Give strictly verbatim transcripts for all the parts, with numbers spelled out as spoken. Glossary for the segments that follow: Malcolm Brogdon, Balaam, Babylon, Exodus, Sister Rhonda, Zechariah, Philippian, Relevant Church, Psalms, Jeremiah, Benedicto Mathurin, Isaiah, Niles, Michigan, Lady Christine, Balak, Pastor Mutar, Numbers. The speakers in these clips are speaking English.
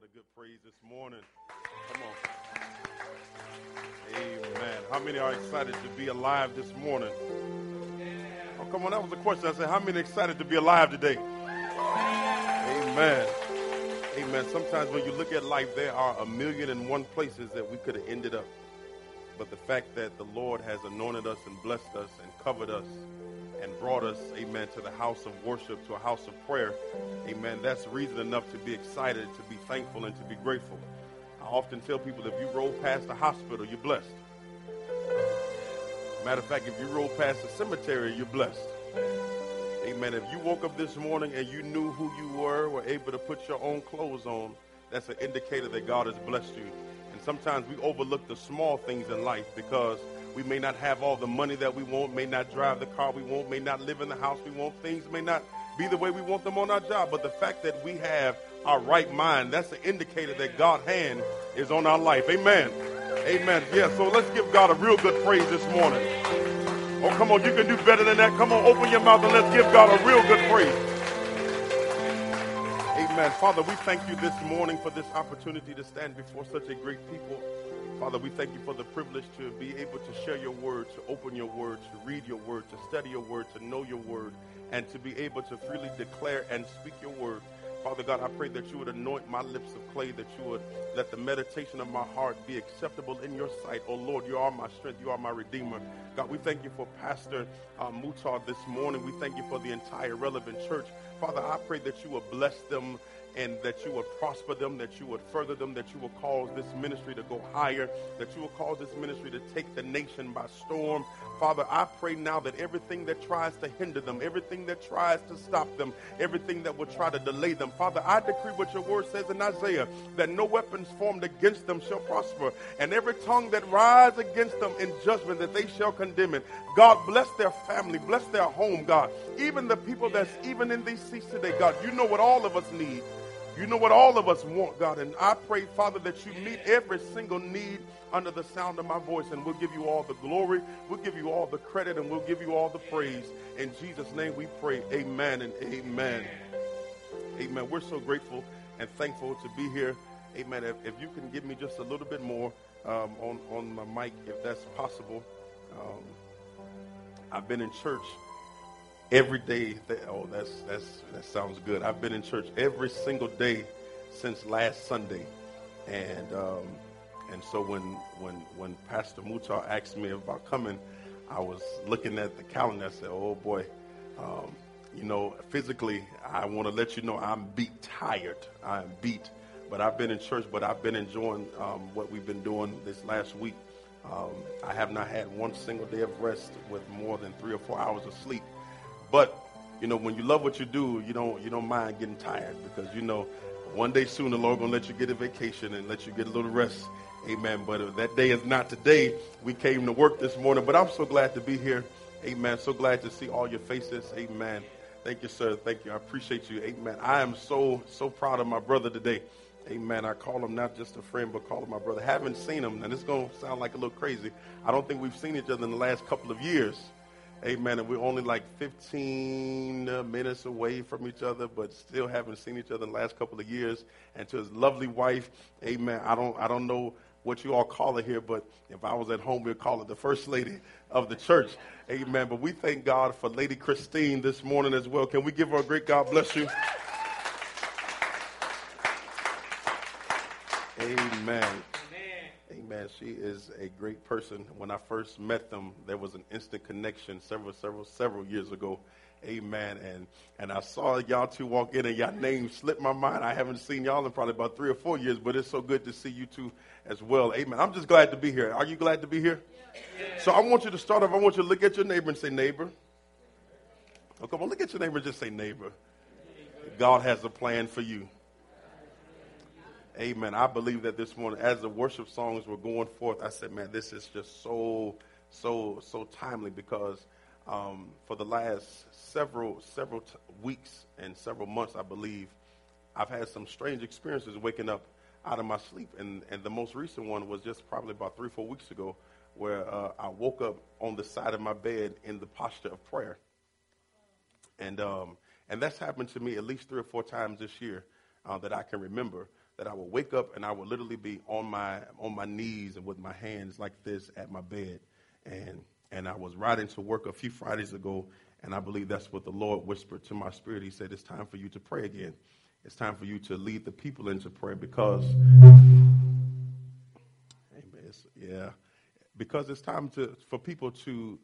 Lord a good praise this morning. Come on. Amen. How many are excited to be alive this morning? Oh, come on, that was the question. I said, how many are excited to be alive today? Amen. Amen. Sometimes when you look at life, there are a million and one places that we could have ended up. But the fact that the Lord has anointed us and blessed us and covered us and brought us, amen, to the house of worship, to a house of prayer, amen, that's reason enough to be excited, to be thankful, and to be grateful. I often tell people, if you roll past the hospital, you're blessed. Matter of fact, if you roll past the cemetery, you're blessed. Amen. If you woke up this morning and you knew who you were, were able to put your own clothes on, that's an indicator that God has blessed you. And sometimes we overlook the small things in life because we may not have all the money that we want, may not drive the car we want, may not live in the house we want. Things may not be the way we want them on our job. But the fact that we have our right mind, that's an indicator that God's hand is on our life. Amen. Amen. Yeah, so let's give God a real good praise this morning. Oh, come on, you can do better than that. Come on, open your mouth and let's give God a real good praise. Amen. Father, we thank you this morning for this opportunity to stand before such a great people. Father, we thank you for the privilege to be able to share your word, to open your word, to read your word, to study your word, to know your word, and to be able to freely declare and speak your word. Father God, I pray that you would anoint my lips of clay, that you would let the meditation of my heart be acceptable in your sight. Oh, Lord, you are my strength. You are my redeemer. God, we thank you for Pastor uh, Mutar this morning. We thank you for the entire Relevant Church. Father, I pray that you would bless them, and that you would prosper them, that you would further them, that you would cause this ministry to go higher, that you would cause this ministry to take the nation by storm. Father, I pray now that everything that tries to hinder them, everything that tries to stop them, everything that would try to delay them, Father, I decree what your word says in Isaiah, that no weapons formed against them shall prosper, and every tongue that rise against them in judgment, that they shall condemn it. God, bless their family, bless their home, God. Even the people that's even in these seats today, God, you know what all of us need. You know what all of us want, God, and I pray, Father, that you meet every single need under the sound of my voice, and we'll give you all the glory, we'll give you all the credit, and we'll give you all the praise. In Jesus' name we pray, amen and amen. Amen. We're so grateful and thankful to be here. Amen. If, if you can give me just a little bit more um, on, on my mic, if that's possible. Um, I've been in church every day, th- oh, that's, that's, that sounds good. I've been in church every single day since last Sunday. And um, and so when, when, when Pastor Mutar asked me about coming, I was looking at the calendar. I said, oh, boy, um, you know, physically, I want to let you know I'm beat tired. I'm beat. But I've been in church, but I've been enjoying um, what we've been doing this last week. Um, I have not had one single day of rest with more than three or four hours of sleep. But, you know, when you love what you do, you don't you don't mind getting tired, because, you know, one day soon the Lord going to let you get a vacation and let you get a little rest. Amen. But if that day is not today. We came to work this morning. But I'm so glad to be here. Amen. So glad to see all your faces. Amen. Thank you, sir. Thank you. I appreciate you. Amen. I am so, so proud of my brother today. Amen. I call him not just a friend, but call him my brother. Haven't seen him. And it's going to sound like a little crazy. I don't think we've seen each other in the last couple of years. Amen. And we're only like fifteen minutes away from each other, but still haven't seen each other in the last couple of years. And to his lovely wife, amen, I don't I don't know what you all call her here, but if I was at home, we'd call her the first lady of the church. Amen. But we thank God for Lady Christine this morning as well. Can we give her a great God bless you? Amen. Man, she is a great person. When I first met them, there was an instant connection several, several, several years ago. Amen. And and I saw y'all two walk in, and y'all names slipped my mind. I haven't seen y'all in probably about three or four years, but it's so good to see you two as well. Amen. I'm just glad to be here. Are you glad to be here? Yeah. So I want you to start off. I want you to look at your neighbor and say, neighbor. Oh, come on, look at your neighbor and just say, neighbor. God has a plan for you. Amen. I believe that this morning, as the worship songs were going forth, I said, man, this is just so, so, so timely, because um, for the last several, several t- weeks and several months, I believe, I've had some strange experiences waking up out of my sleep. And, and the most recent one was just probably about three, four weeks ago, where uh, I woke up on the side of my bed in the posture of prayer. And, um, and that's happened to me at least three or four times this year uh, that I can remember. that I would wake up and I would literally be on my on my knees and with my hands like this at my bed. And and I was riding to work a few Fridays ago, and I believe that's what the Lord whispered to my spirit. He said, it's time for you to pray again. It's time for you to lead the people into prayer because, yeah, because it's time to for people to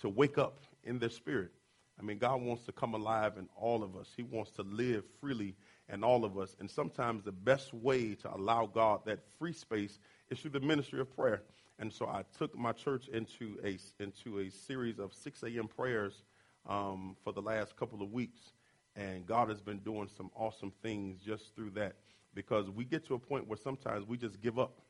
to wake up in their spirit. I mean, God wants to come alive in all of us. He wants to live freely in all of us. And sometimes the best way to allow God that free space is through the ministry of prayer. And so I took my church into a, into a series of six a.m. prayers um, for the last couple of weeks. And God has been doing some awesome things just through that, because we get to a point where sometimes we just give up.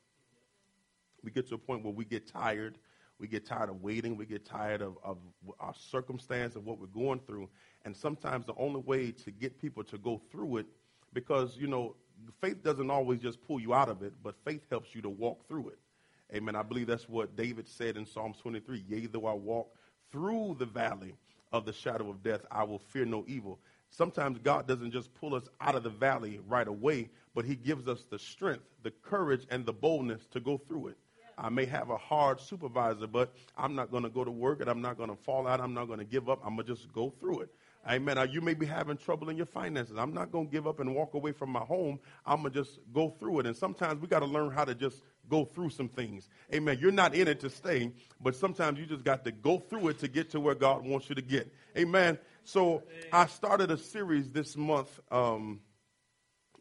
We get to a point where we get tired. We get tired of waiting. We get tired of, of our circumstance and what we're going through. And sometimes the only way to get people to go through it, because, you know, faith doesn't always just pull you out of it, but faith helps you to walk through it. Amen. I believe that's what David said in Psalms twenty-three. Yea, though I walk through the valley of the shadow of death, I will fear no evil. Sometimes God doesn't just pull us out of the valley right away, but he gives us the strength, the courage, and the boldness to go through it. I may have a hard supervisor, but I'm not going to go to work, and I'm not going to fall out. I'm not going to give up. I'm going to just go through it. Amen. You may be having trouble in your finances. I'm not going to give up and walk away from my home. I'm going to just go through it. And sometimes we got to learn how to just go through some things. Amen. You're not in it to stay, but sometimes you just got to go through it to get to where God wants you to get. Amen. So I started a series this month, um,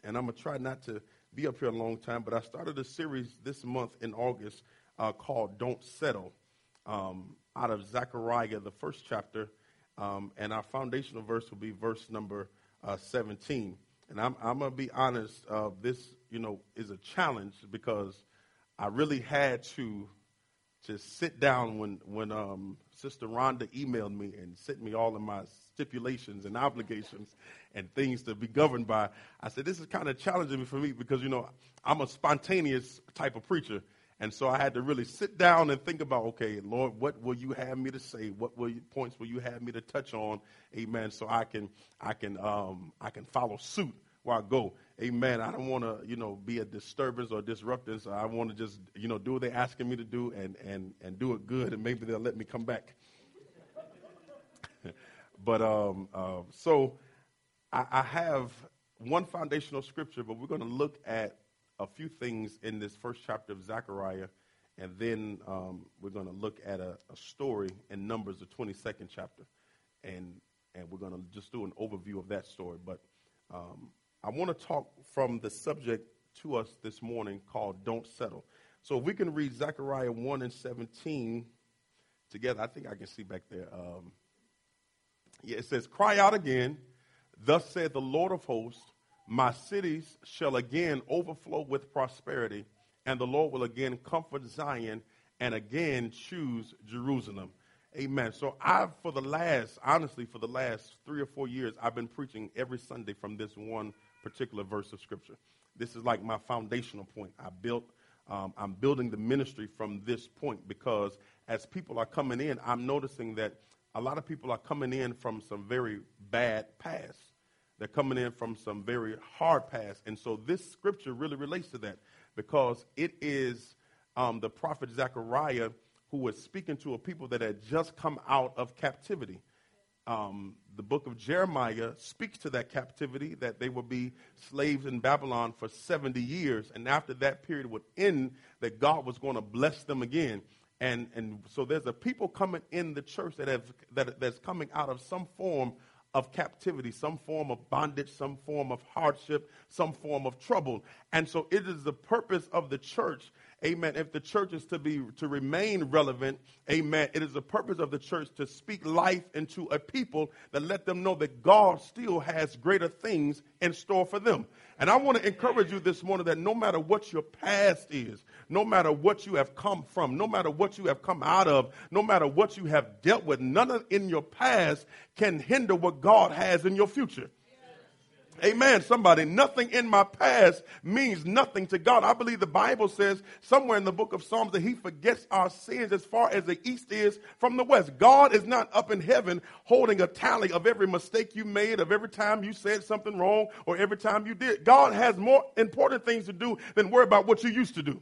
and I'm going to try not to be up here a long time, but I started a series this month in August uh, called Don't Settle, um, out of Zechariah, the first chapter, um, and our foundational verse will be verse number uh, seventeen. And I'm, I'm going to be honest, uh, this, you know, is a challenge, because I really had to to sit down when, when um, Sister Rhonda emailed me and sent me all of my stipulations and obligations and things to be governed by. I said, this is kind of challenging for me because, you know, I'm a spontaneous type of preacher. And so I had to really sit down and think about, okay, Lord, what will you have me to say? What will you, points will you have me to touch on? Amen. So I can, I can, um, I can follow suit where I go. Amen. I don't want to, you know, be a disturbance or disruptance. I want to just, you know, do what they're asking me to do and, and, and do it good, and maybe they'll let me come back. But um, uh, so I, I have one foundational scripture, but we're going to look at a few things in this first chapter of Zechariah, and then um, we're going to look at a, a story in Numbers, the twenty-second chapter, and and we're going to just do an overview of that story. But um I want to talk from the subject to us this morning called Don't Settle. So if we can read Zechariah one and seventeen together. I think I can see back there. Um, yeah, it says, cry out again. Thus said the Lord of hosts, my cities shall again overflow with prosperity, and the Lord will again comfort Zion and again choose Jerusalem. Amen. So I've, for the last, honestly, for the last three or four years, I've been preaching every Sunday from this one particular verse of scripture. This is like my foundational point. I built, um, I'm building the ministry from this point, because as people are coming in, I'm noticing that a lot of people are coming in from some very bad past. They're coming in from some very hard past. And so this scripture really relates to that, because it is um, the prophet Zechariah who was speaking to a people that had just come out of captivity. Um, the book of Jeremiah speaks to that captivity, that they would be slaves in Babylon for seventy years. And after that period would end, that God was going to bless them again. And and so there's a people coming in the church that have that that's coming out of some form of captivity, some form of bondage, some form of hardship, some form of trouble. And so it is the purpose of the church. Amen. If the church is to be to remain relevant, amen, it is the purpose of the church to speak life into a people, that let them know that God still has greater things in store for them. And I want to encourage you this morning that no matter what your past is, no matter what you have come from, no matter what you have come out of, no matter what you have dealt with, none of in your past can hinder what God has in your future. Amen, somebody. Nothing in my past means nothing to God. I believe the Bible says somewhere in the book of Psalms that he forgets our sins as far as the east is from the west. God is not up in heaven holding a tally of every mistake you made, of every time you said something wrong, or every time you did. God has more important things to do than worry about what you used to do.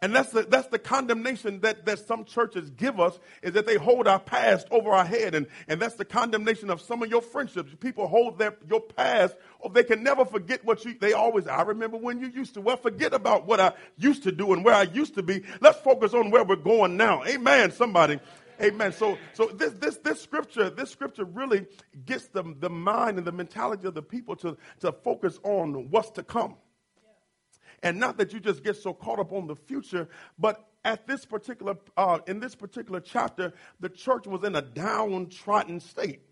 And that's the, that's the condemnation that, that some churches give us, is that they hold our past over our head. And, and that's the condemnation of some of your friendships. People hold their your past, or they can never forget what you, they always, I remember when you used to. Well, forget about what I used to do and where I used to be. Let's focus on where we're going now. Amen, somebody. Amen. So so this this this scripture, this scripture really gets the, the mind and the mentality of the people to, to focus on what's to come. And not that you just get so caught up on the future, but at this particular, uh, in this particular chapter, the church was in a downtrodden state.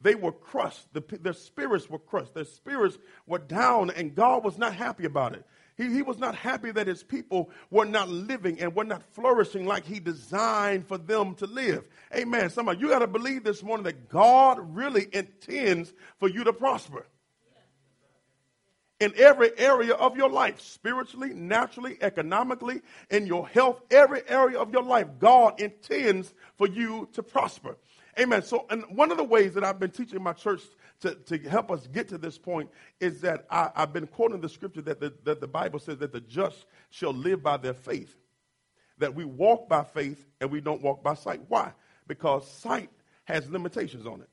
They were crushed. The, their spirits were crushed. Their spirits were down, and God was not happy about it. He, he was not happy that his people were not living and were not flourishing like he designed for them to live. Amen. Somebody, you got to believe this morning that God really intends for you to prosper. In every area of your life, spiritually, naturally, economically, in your health, every area of your life, God intends for you to prosper. Amen. So, and one of the ways that I've been teaching my church to, to help us get to this point is that I, I've been quoting the scripture that the, that the Bible says that the just shall live by their faith, that we walk by faith and we don't walk by sight. Why? Because sight has limitations on it.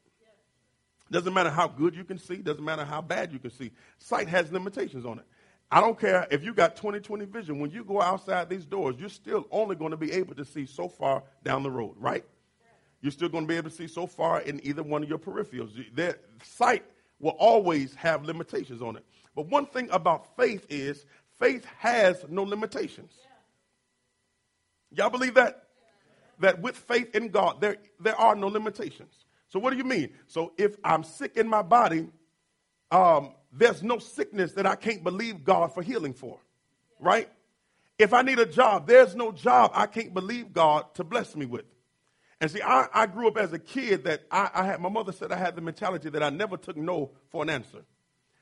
Doesn't matter how good you can see. Doesn't matter how bad you can see. Sight has limitations on it. I don't care if you got twenty twenty vision. When you go outside these doors, you're still only going to be able to see so far down the road, right? You're still going to be able to see so far in either one of your peripherals. Their sight will always have limitations on it. But one thing about faith is faith has no limitations. Y'all believe that? That with faith in God, there, there are no limitations. So what do you mean? So if I'm sick in my body, um, there's no sickness that I can't believe God for healing for, right? If I need a job, there's no job I can't believe God to bless me with. And see, I, I grew up as a kid that I, I had, my mother said I had the mentality that I never took no for an answer.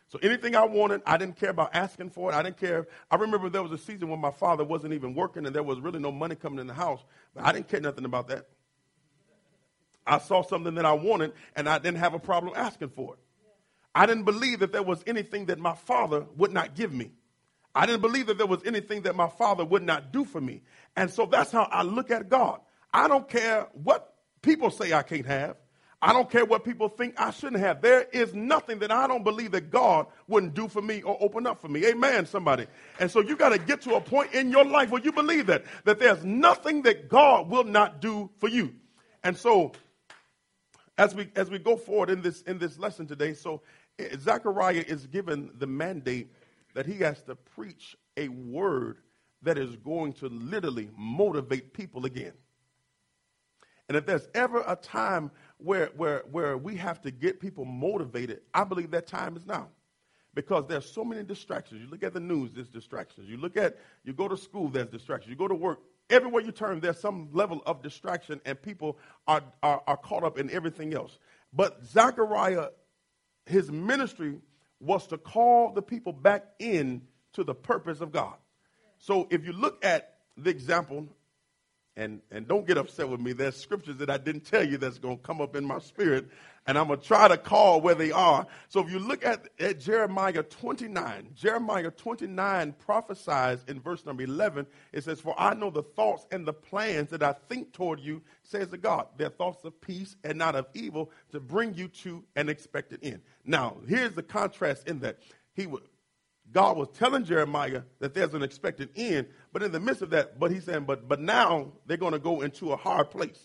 So anything I wanted, I didn't care about asking for it. I didn't care. I remember there was a season when my father wasn't even working and there was really no money coming in the house, but I didn't care nothing about that. I saw something that I wanted, and I didn't have a problem asking for it. I didn't believe that there was anything that my father would not give me. I didn't believe that there was anything that my father would not do for me. And so that's how I look at God. I don't care what people say I can't have. I don't care what people think I shouldn't have. There is nothing that I don't believe that God wouldn't do for me or open up for me. Amen, somebody. And so you got to get to a point in your life where you believe that, that there's nothing that God will not do for you. And so As we as we go forward in this in this lesson today, so Zechariah is given the mandate that he has to preach a word that is going to literally motivate people again. And if there's ever a time where where where we have to get people motivated, I believe that time is now. Because there's so many distractions. You look at the news, there's distractions. You look at, you go to school, there's distractions. You go to work. Everywhere you turn, there's some level of distraction, and people are, are, are caught up in everything else. But Zechariah, his ministry was to call the people back in to the purpose of God. So if you look at the example, and, and don't get upset with me, there's scriptures that I didn't tell you that's going to come up in my spirit, and I'm going to try to call where they are. So if you look at, at Jeremiah twenty-nine, Jeremiah twenty-nine prophesies in verse number eleven, it says, "For I know the thoughts and the plans that I think toward you, says the God. They're thoughts of peace and not of evil, to bring you to an expected end." Now, here's the contrast in that. He would, God was telling Jeremiah that there's an expected end, but in the midst of that, but he's saying, but, but now they're going to go into a hard place.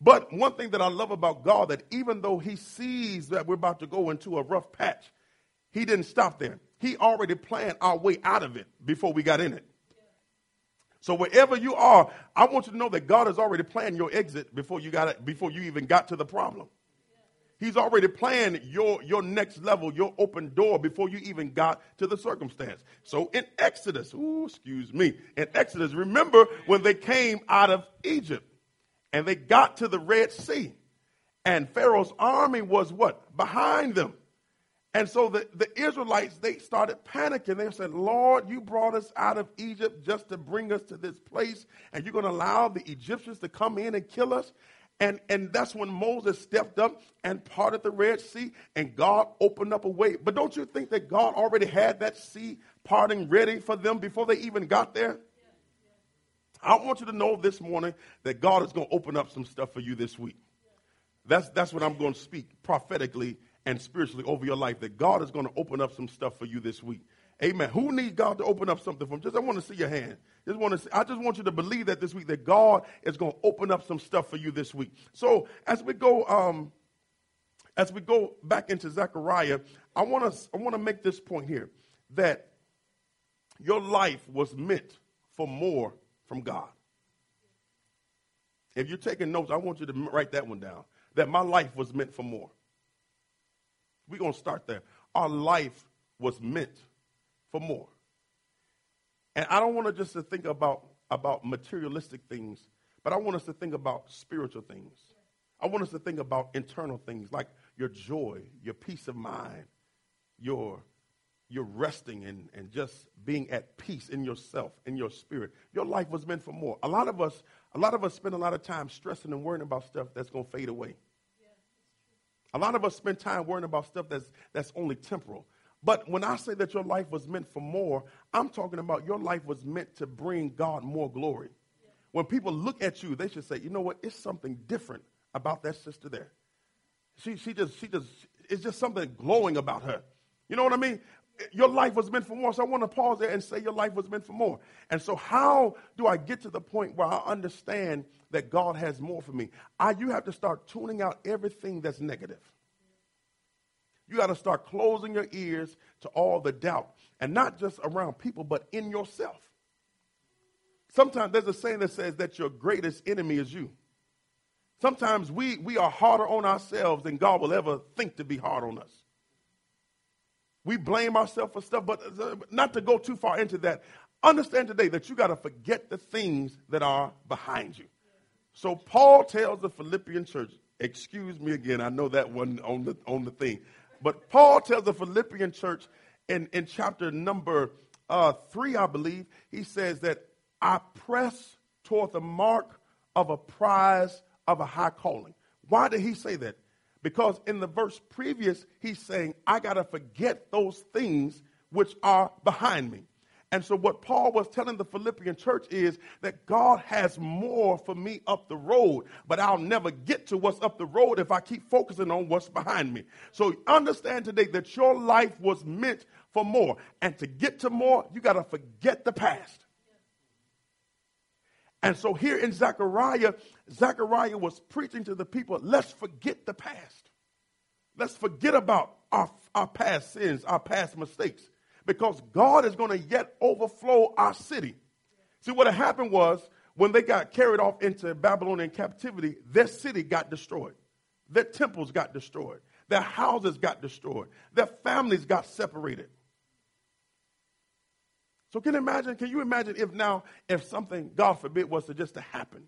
But one thing that I love about God, that even though he sees that we're about to go into a rough patch, he didn't stop there. He already planned our way out of it before we got in it. So wherever you are, I want you to know that God has already planned your exit before you got it, before you even got to the problem. He's already planned your, your next level, your open door, before you even got to the circumstance. So in Exodus, ooh, excuse me, in Exodus, remember when they came out of Egypt and they got to the Red Sea, and Pharaoh's army was what? Behind them. And so the, the Israelites, they started panicking. They said, Lord, you brought us out of Egypt just to bring us to this place, and you're going to allow the Egyptians to come in and kill us? And, and that's when Moses stepped up and parted the Red Sea, and God opened up a way. But don't you think that God already had that sea parting ready for them before they even got there? I want you to know this morning that God is going to open up some stuff for you this week. That's, that's what I'm going to speak prophetically and spiritually over your life, that God is going to open up some stuff for you this week. Amen. Who needs God to open up something for them? Just, I want to see your hand. Just want to see, I just want you to believe that this week that God is going to open up some stuff for you this week. So as we go, um, as we go back into Zechariah, I want to I want to make this point here, that your life was meant for more from God. If you're taking notes, I want you to write that one down, that my life was meant for more. We're going to start there. Our life was meant for more. And I don't want to just to think about, about materialistic things, but I want us to think about spiritual things. I want us to think about internal things like your joy, your peace of mind, your, your resting and, and just being at peace in yourself, in your spirit. Your life was meant for more. A lot of us, a lot of us spend a lot of time stressing and worrying about stuff that's going to fade away. A lot of us spend time worrying about stuff that's that's only temporal. But when I say that your life was meant for more, I'm talking about your life was meant to bring God more glory. Yeah. When people look at you, they should say, you know what, it's something different about that sister there. She she just, she just, it's just something glowing about her. You know what I mean? Your life was meant for more. So I want to pause there and say your life was meant for more. And so how do I get to the point where I understand that God has more for me? I, you have to start tuning out everything that's negative. You got to start closing your ears to all the doubt, and not just around people, but in yourself. Sometimes there's a saying that says that your greatest enemy is you. Sometimes we, we are harder on ourselves than God will ever think to be hard on us. We blame ourselves for stuff, but not to go too far into that. Understand today that you got to forget the things that are behind you. So Paul tells the Philippian church, excuse me again, I know that wasn't on the, on the thing, but Paul tells the Philippian church in, in chapter number uh, three, I believe, he says that I press toward the mark of a prize of a high calling. Why did he say that? Because in the verse previous, he's saying, I got to forget those things which are behind me. And so what Paul was telling the Philippian church is that God has more for me up the road, but I'll never get to what's up the road if I keep focusing on what's behind me. So understand today that your life was meant for more. And to get to more, you got to forget the past. And so here in Zechariah, Zechariah was preaching to the people, let's forget the past. Let's forget about our, our past sins, our past mistakes, because God is going to yet overflow our city. See, what happened was when they got carried off into Babylonian captivity, their city got destroyed. Their temples got destroyed. Their houses got destroyed. Their families got separated. So can you imagine, can you imagine if now, if something, God forbid, was to just to happen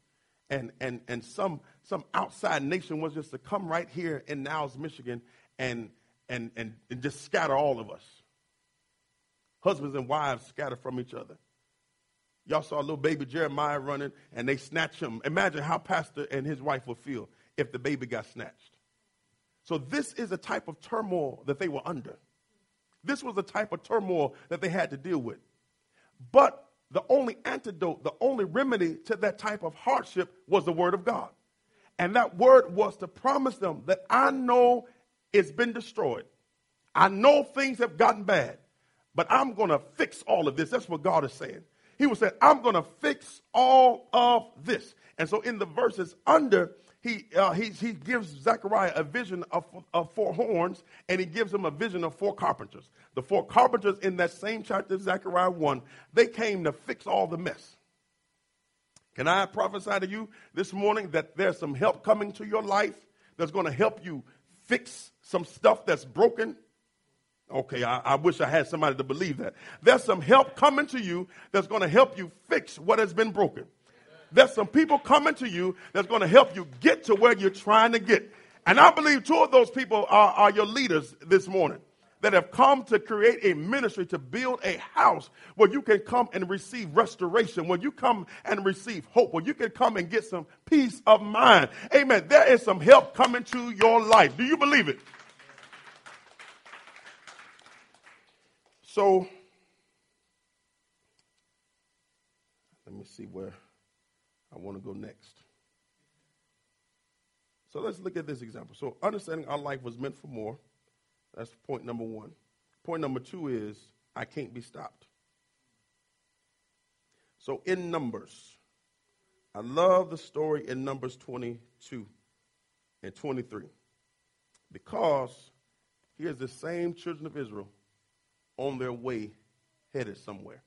and and and some some outside nation was just to come right here in Niles, Michigan, and and and, and just scatter all of us. Husbands and wives scatter from each other. Y'all saw little baby Jeremiah running and they snatch him. Imagine how Pastor and his wife would feel if the baby got snatched. So this is a type of turmoil that they were under. This was the type of turmoil that they had to deal with. But the only antidote, the only remedy to that type of hardship was the word of God. And that word was to promise them that I know it's been destroyed. I know things have gotten bad, but I'm going to fix all of this. That's what God is saying. He was saying, I'm going to fix all of this. And so in the verses under, he uh, he, he gives Zechariah a vision of, of four horns, and he gives him a vision of four carpenters. The four carpenters in that same chapter of Zechariah one, they came to fix all the mess. Can I prophesy to you this morning that there's some help coming to your life that's going to help you fix some stuff that's broken? Okay, I, I wish I had somebody to believe that. There's some help coming to you that's going to help you fix what has been broken. There's some people coming to you that's going to help you get to where you're trying to get. And I believe two of those people are, are your leaders this morning. that have come to create a ministry, to build a house where you can come and receive restoration, where you come and receive hope, where you can come and get some peace of mind. Amen. There is some help coming to your life. Do you believe it? So, let me see where I want to go next. So let's look at this example. So understanding our life was meant for more. That's point number one. Point number two is, I can't be stopped. So in Numbers, I love the story in Numbers twenty-two and twenty-three. Because here's the same children of Israel on their way headed somewhere.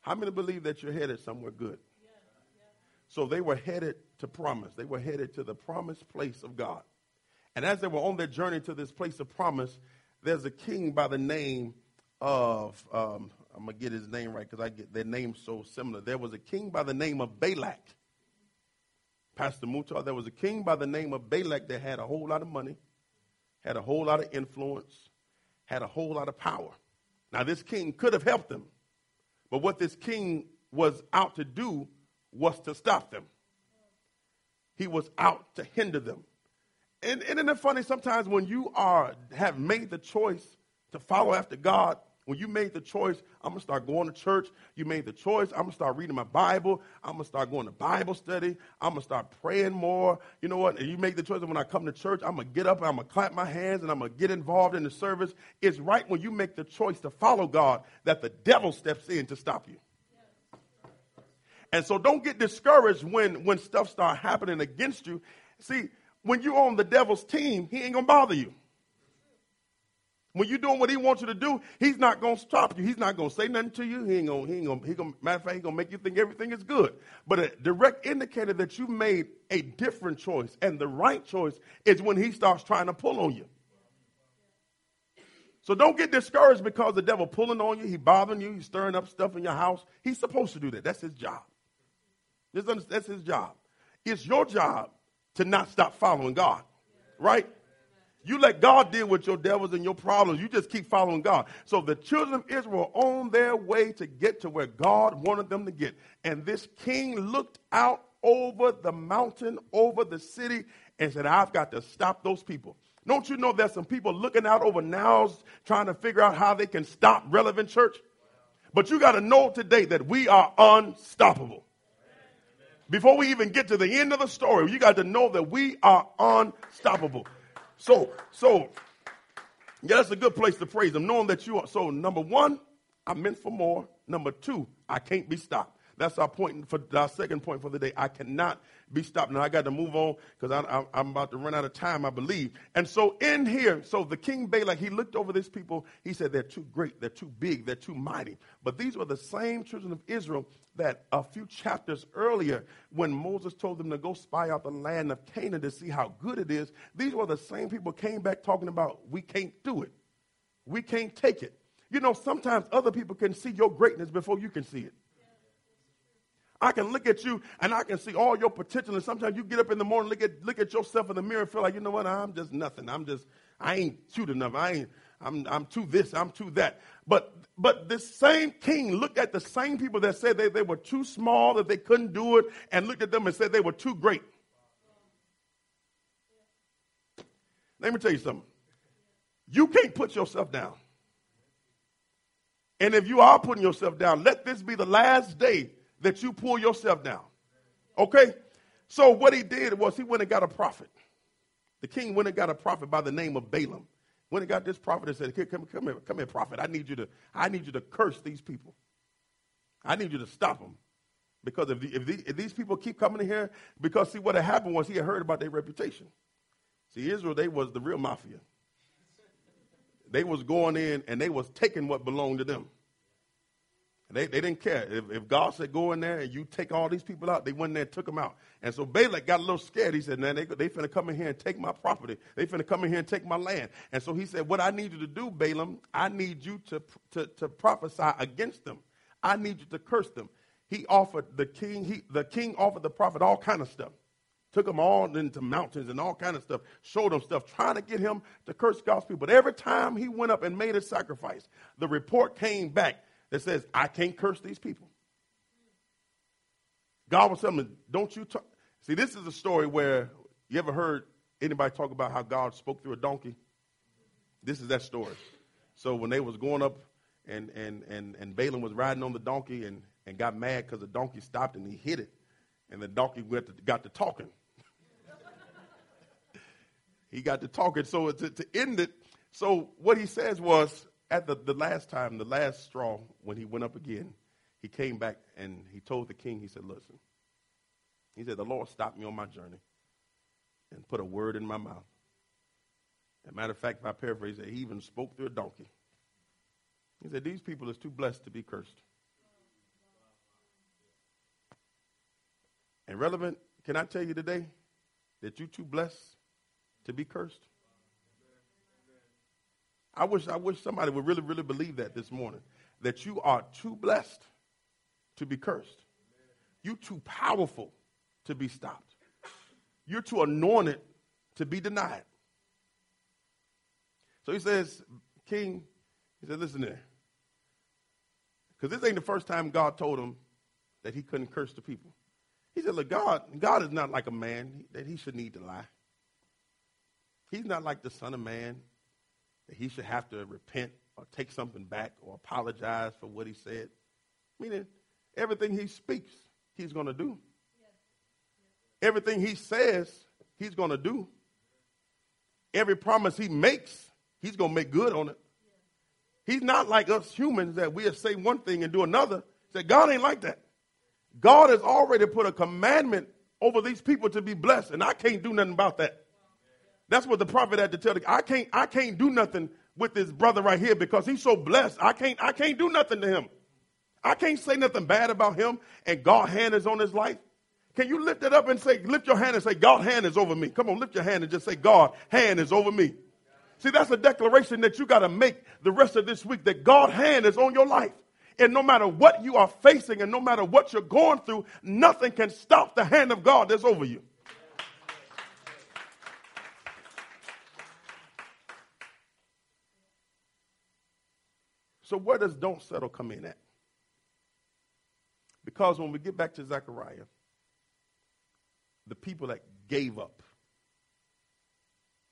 How many believe that you're headed somewhere good? Yeah, yeah. So they were headed to promise. They were headed to the promised place of God. And as they were on their journey to this place of promise, there's a king by the name of, um, I'm going to get his name right because I get their names so similar. There was a king by the name of Balak. Pastor Mutar, there was a king by the name of Balak that had a whole lot of money, had a whole lot of influence, had a whole lot of power. Now, this king could have helped them, but what this king was out to do was to stop them. He was out to hinder them. And isn't it funny sometimes when you are have made the choice to follow after God, when you made the choice, I'm going to start going to church. You made the choice, I'm going to start reading my Bible. I'm going to start going to Bible study. I'm going to start praying more. You know what? And you make the choice that when I come to church, I'm going to get up and I'm going to clap my hands and I'm going to get involved in the service. It's right when you make the choice to follow God that the devil steps in to stop you. And so don't get discouraged when, when stuff starts happening against you. See, when you're on the devil's team, he ain't going to bother you. When you're doing what he wants you to do, he's not going to stop you. He's not going to say nothing to you. He ain't going to, he ain't going to, he gonna, matter of fact, he's going to make you think everything is good. But a direct indicator that you made a different choice and the right choice is when he starts trying to pull on you. So don't get discouraged because the devil pulling on you, he bothering you, he's stirring up stuff in your house. He's supposed to do that. That's his job. Just understand, that's his job. It's your job to not stop following God, right? You let God deal with your devils and your problems. You just keep following God. So the children of Israel were on their way to get to where God wanted them to get. And this king looked out over the mountain, over the city, and said, I've got to stop those people. Don't you know there's some people looking out over Niles trying to figure out how they can stop Relevant Church? But you got to know today that we are unstoppable. Before we even get to the end of the story, you got to know that we are unstoppable. So, so yeah, that's a good place to praise him, knowing that you are. So, number one, I'm meant for more. Number two, I can't be stopped. That's our point for our second point for the day. I cannot be stopped. Now, I got to move on because I, I, I'm about to run out of time, I believe. And so, in here, so the king Balak, he looked over these people. He said, they're too great. They're too big. They're too mighty. But these were the same children of Israel that a few chapters earlier, when Moses told them to go spy out the land of Canaan to see how good it is, these were the same people came back talking about, we can't do it. We can't take it. You know, sometimes other people can see your greatness before you can see it. I can look at you and I can see all your potential. And sometimes you get up in the morning, look at look at yourself in the mirror and feel like, you know what, I'm just nothing. I'm just, I ain't cute enough. I ain't, I'm I'm too this, I'm too that. But but this same king looked at the same people that said they, they were too small, that they couldn't do it, and looked at them and said they were too great. Let me tell you something. You can't put yourself down. And if you are putting yourself down, let this be the last day that you pull yourself down. Okay? So what he did was he went and got a prophet. The king went and got a prophet by the name of Balaam. Went and got this prophet and said, come, come here, come here, prophet. I need you to, I need you to curse these people. I need you to stop them. Because if, the, if, the, if these people keep coming in here, because see what had happened was he had heard about their reputation. See, Israel, they was the real mafia. They was going in and they was taking what belonged to them. They, they didn't care. If, if God said go in there and you take all these people out, they went in there and took them out. And so Balak got a little scared. He said, man, they, they finna come in here and take my property. They finna come in here and take my land. And so he said, what I need you to do, Balaam, I need you to, to, to prophesy against them. I need you to curse them. He offered the king, he, the king offered the prophet all kind of stuff. Took them all into mountains and all kind of stuff, showed them stuff, trying to get him to curse God's people. But every time he went up and made a sacrifice, the report came back that says, I can't curse these people. God was telling him, don't you talk. See, this is a story where you ever heard anybody talk about how God spoke through a donkey? This is that story. So when they was going up and and and, and Balaam was riding on the donkey and, and got mad because the donkey stopped and he hit it. And the donkey went to, got to talking. He got to talking. So to, to end it, so what he says was, at the, the last time, the last straw, when he went up again, he came back and he told the king, he said, listen. He said, the Lord stopped me on my journey and put a word in my mouth. As a matter of fact, if I paraphrase it, he even spoke through a donkey. He said, these people is too blessed to be cursed. And relevant, can I tell you today that you're too blessed to be cursed? I wish, I wish somebody would really, really believe that this morning, that you are too blessed to be cursed. You're too powerful to be stopped. You're too anointed to be denied. So he says, King, he said, listen there. Because this ain't the first time God told him that he couldn't curse the people. He said, look, God, God is not like a man that he should need to lie. He's not like the Son of Man that he should have to repent or take something back or apologize for what he said. Meaning, everything he speaks, he's going to do. Everything he says, he's going to do. Every promise he makes, he's going to make good on it. He's not like us humans that we'll say one thing and do another. He said, God ain't like that. God has already put a commandment over these people to be blessed, and I can't do nothing about that. That's what the prophet had to tell the, I can't I can't do nothing with this brother right here because he's so blessed. I can't I can't do nothing to him. I can't say nothing bad about him, and God's hand is on his life. Can you lift it up and say, lift your hand and say, God's hand is over me. Come on, lift your hand and just say, God's hand is over me. See, that's a declaration that you got to make the rest of this week, that God's hand is on your life. And no matter what you are facing and no matter what you're going through, nothing can stop the hand of God that's over you. So where does don't settle come in at? Because when we get back to Zechariah, the people that gave up,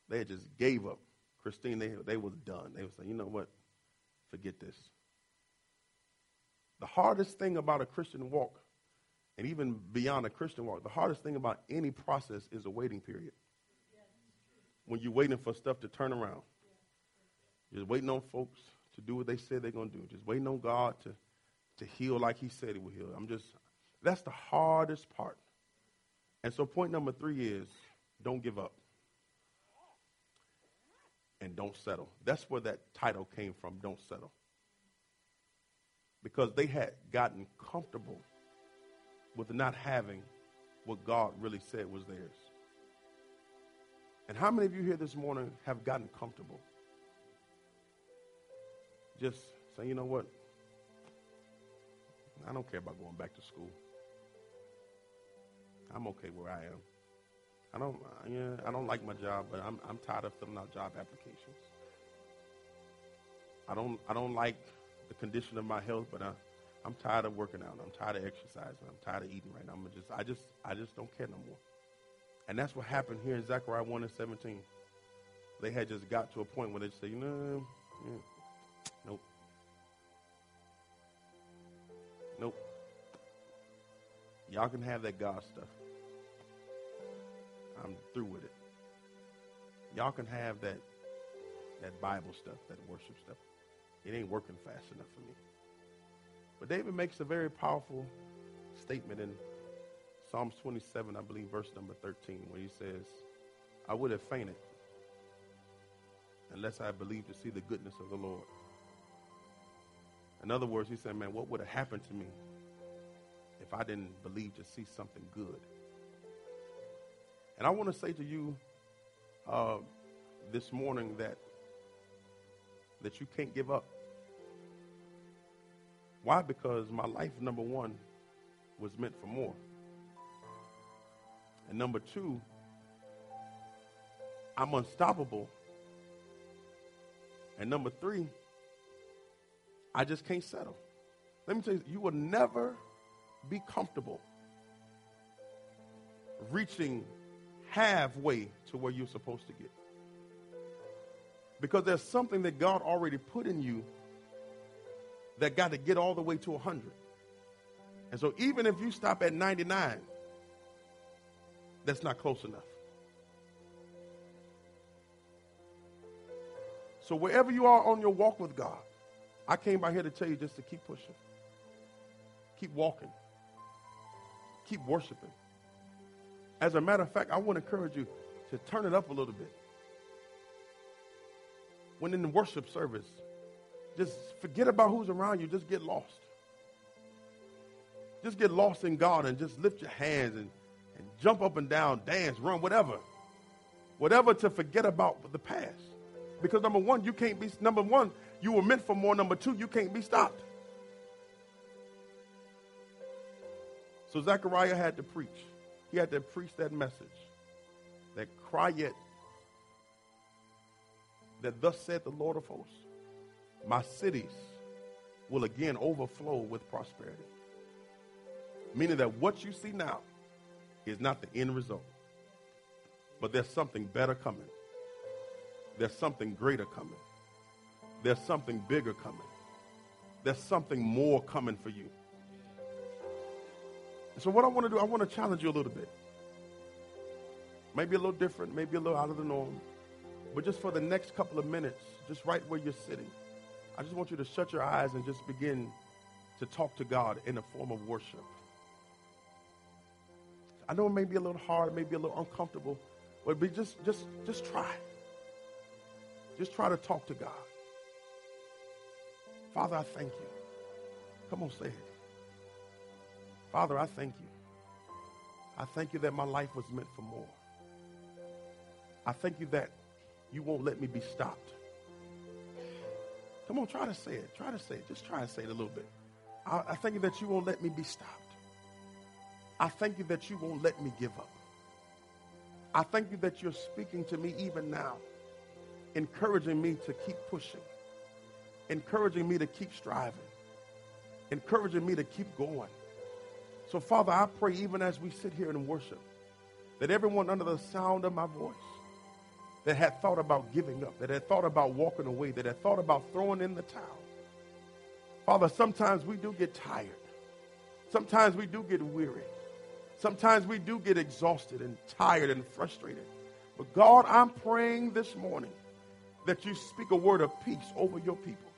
they just gave up. Christine, they, they was done. They was like, you know what? Forget this. The hardest thing about a Christian walk, and even beyond a Christian walk, the hardest thing about any process is a waiting period. When you're waiting for stuff to turn around. Just waiting on folks to do what they said they're going to do. Just waiting on God to, to heal like he said he would heal. I'm just, that's the hardest part. And so point number three is don't give up. And don't settle. That's where that title came from, Don't Settle. Because they had gotten comfortable with not having what God really said was theirs. And how many of you here this morning have gotten comfortable? Just saying, you know what? I don't care about going back to school. I'm okay where I am. I don't, yeah, I don't like my job, but I'm, I'm tired of filling out job applications. I don't, I don't like the condition of my health, but I, I'm tired of working out. I'm tired of exercising. I'm tired of eating right now. I'm just, I just, I just don't care no more. And that's what happened here in Zechariah one and seventeen. They had just got to a point where they say, no, yeah, nope, nope. Y'all can have that God stuff. I'm through with it. Y'all can have that, that Bible stuff, that worship stuff. It ain't working fast enough for me. But David makes a very powerful statement in Psalms twenty-seven, I believe, verse number thirteen, where he says, I would have fainted unless I believed to see the goodness of the Lord. In other words, he said, man, what would have happened to me if I didn't believe to see something good? And I want to say to you uh, this morning that that you can't give up. Why? Because my life, number one, was meant for more. And number two, I'm unstoppable. And number three, I just can't settle. Let me tell you, you will never be comfortable reaching halfway to where you're supposed to get. Because there's something that God already put in you that got to get all the way to one hundred. And so even if you stop at ninety-nine, that's not close enough. So wherever you are on your walk with God, I came by here to tell you just to keep pushing. Keep walking. Keep worshiping. As a matter of fact, I want to encourage you to turn it up a little bit. When in the worship service, just forget about who's around you. Just get lost. Just get lost in God and just lift your hands and, and jump up and down, dance, run, whatever. Whatever to forget about the past. Because number one, you can't be, number one, you were meant for more. Number two, you can't be stopped. So Zechariah had to preach. He had to preach that message. That cry yet. That thus said the Lord of hosts, my cities will again overflow with prosperity. Meaning that what you see now is not the end result. But there's something better coming. There's something greater coming. There's something bigger coming. There's something more coming for you. And so what I want to do, I want to challenge you a little bit. Maybe a little different, maybe a little out of the norm. But just for the next couple of minutes, just right where you're sitting, I just want you to shut your eyes and just begin to talk to God in a form of worship. I know it may be a little hard, it may be a little uncomfortable, but be just, just, just try. Just try to talk to God. Father, I thank you. Come on, say it. Father, I thank you. I thank you that my life was meant for more. I thank you that you won't let me be stopped. Come on, try to say it. Try to say it. Just try and say it a little bit. I, I thank you that you won't let me be stopped. I thank you that you won't let me give up. I thank you that you're speaking to me even now, encouraging me to keep pushing, encouraging me to keep striving, encouraging me to keep going. So, Father, I pray even as we sit here and worship, that everyone under the sound of my voice, that had thought about giving up, that had thought about walking away, that had thought about throwing in the towel. Father, sometimes we do get tired. Sometimes we do get weary. Sometimes we do get exhausted and tired and frustrated. But God, I'm praying this morning that you speak a word of peace over your people.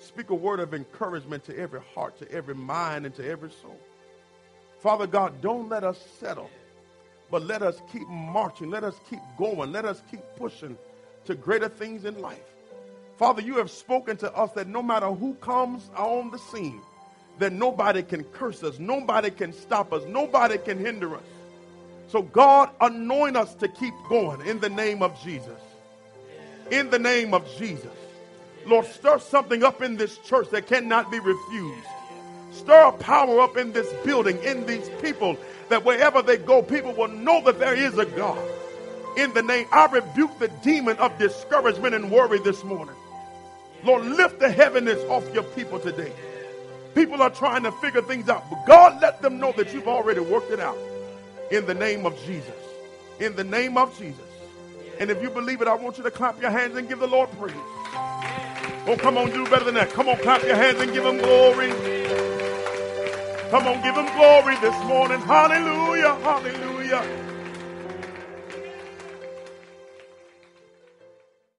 Speak a word of encouragement to every heart, to every mind, and to every soul. Father God, don't let us settle. But let us keep marching. Let us keep going. Let us keep pushing to greater things in life. Father, you have spoken to us that no matter who comes on the scene, that nobody can curse us. Nobody can stop us. Nobody can hinder us. So God, anoint us to keep going in the name of Jesus. In the name of Jesus. Lord, stir something up in this church that cannot be refused. Stir power up in this building, in these people, that wherever they go, people will know that there is a God. In the name, I rebuke the demon of discouragement and worry this morning. Lord, lift the heaviness off your people today. People are trying to figure things out, but God, let them know that you've already worked it out. In the name of Jesus. In the name of Jesus. And if you believe it, I want you to clap your hands and give the Lord praise. Oh, come on, do better than that. Come on, clap your hands and give him glory. Come on, give him glory this morning. Hallelujah, hallelujah.